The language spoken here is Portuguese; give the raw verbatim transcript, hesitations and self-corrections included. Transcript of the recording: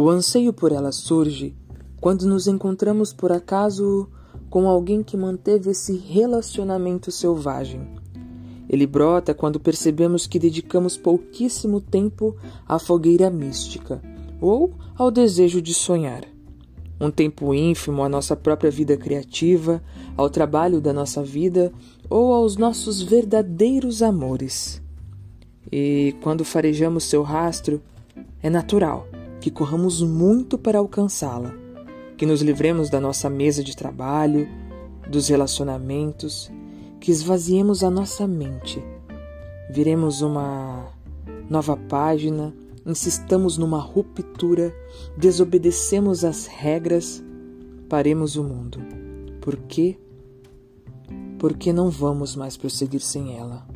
O anseio por ela surge quando nos encontramos por acaso com alguém que manteve esse relacionamento selvagem. Ele brota quando percebemos que dedicamos pouquíssimo tempo à fogueira mística ou ao desejo de sonhar. Um tempo ínfimo à nossa própria vida criativa, ao trabalho da nossa vida ou aos nossos verdadeiros amores. E quando farejamos seu rastro, é natural que corramos muito para alcançá-la, que nos livremos da nossa mesa de trabalho, dos relacionamentos, que esvaziemos a nossa mente. Viremos uma nova página, insistamos numa ruptura, desobedecemos as regras, paremos o mundo. Por quê? Porque não vamos mais prosseguir sem ela.